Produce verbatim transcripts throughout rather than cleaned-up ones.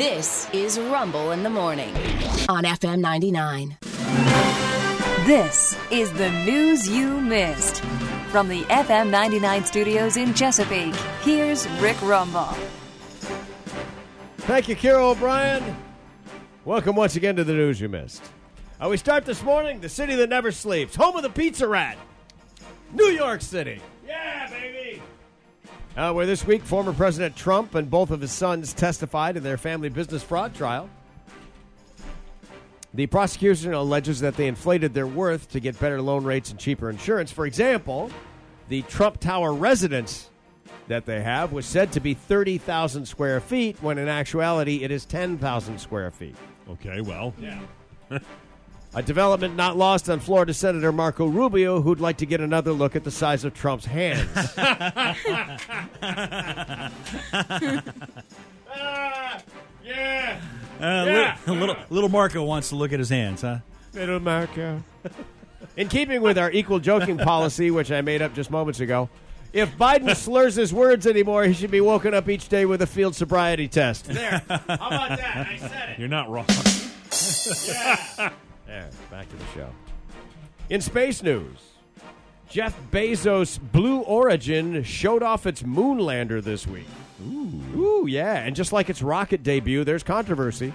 This is Rumble in the Morning on F M ninety-nine. This is the news you missed. From the F M ninety-nine studios in Chesapeake, here's Rick Rumble. Thank you, Carol O'Brien. Welcome once again to the news you missed. Uh, we start this morning, the city that never sleeps, home of the pizza rat, New York City. Yeah, baby! Uh, where this week, former President Trump and both of his sons testified in their family business fraud trial. The prosecution alleges that they inflated their worth to get better loan rates and cheaper insurance. For example, the Trump Tower residence that they have was said to be thirty thousand square feet, when in actuality it is ten thousand square feet. Okay, well. Yeah. A development not lost on Florida Senator Marco Rubio, who'd like to get another look at the size of Trump's hands. ah, yeah. Uh, yeah. Li- little, little Marco wants to look at his hands, huh? Little Marco. In keeping with our equal joking policy, which I made up just moments ago, if Biden slurs his words anymore, he should be woken up each day with a field sobriety test. There. How about that? I said it. You're not wrong. Yeah. There. Back to the show. In space news, Jeff Bezos' Blue Origin showed off its moon lander this week. Ooh. Ooh, yeah. And just like its rocket debut, there's controversy.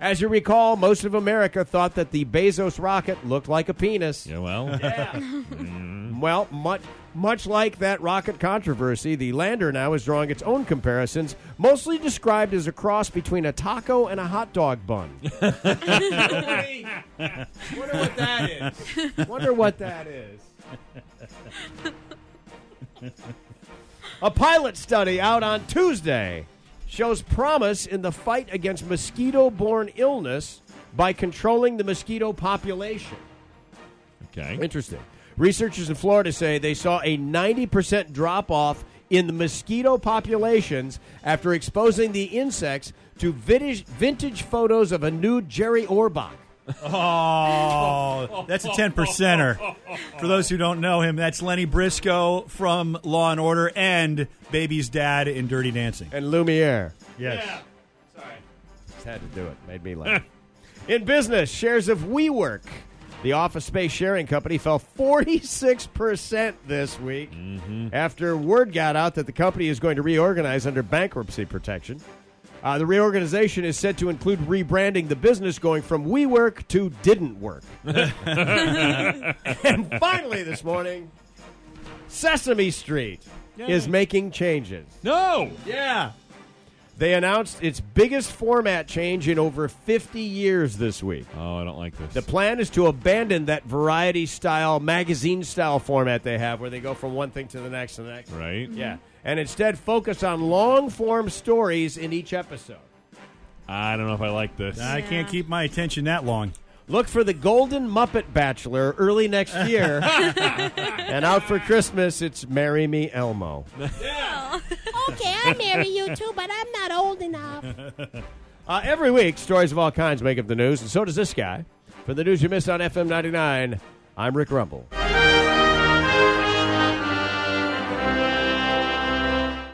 As you recall, most of America thought that the Bezos rocket looked like a penis. Yeah, well. Yeah. Mm. Well, much, much like that rocket controversy, the lander now is drawing its own comparisons, mostly described as a cross between a taco and a hot dog bun. Wonder what that is. Wonder what that is. A pilot study out on Tuesday shows promise in the fight against mosquito-borne illness by controlling the mosquito population. Okay. Interesting. Researchers in Florida say they saw a ninety percent drop-off in the mosquito populations after exposing the insects to vintage, vintage photos of a nude Jerry Orbach. Oh, that's a ten percenter. For those who don't know him, that's Lenny Briscoe from Law and Order and Baby's dad in Dirty Dancing. And Lumiere. Yes. Yeah. Sorry. Just had to do it. Made me laugh. In business, shares of WeWork, the office space sharing company, fell forty-six percent this week mm-hmm. after word got out that the company is going to reorganize under bankruptcy protection. Uh, the reorganization is said to include rebranding the business, going from WeWork to Didn't Work. And finally this morning, Sesame Street Yay. is making changes. No! Yeah. They announced its biggest format change in over fifty years this week. Oh, I don't like this. The plan is to abandon that variety-style, magazine-style format they have where they go from one thing to the next and the next. Right. Mm-hmm. Yeah. And instead focus on long-form stories in each episode. I don't know if I like this. Yeah. I can't keep my attention that long. Look for the Golden Muppet Bachelor early next year. And out for Christmas, it's Marry Me, Elmo. Yeah. Okay, I'll marry you too, but I'm not old enough. Uh, every week, stories of all kinds make up the news, and so does this guy. For the news you missed on F M ninety-nine, I'm Rick Rumble.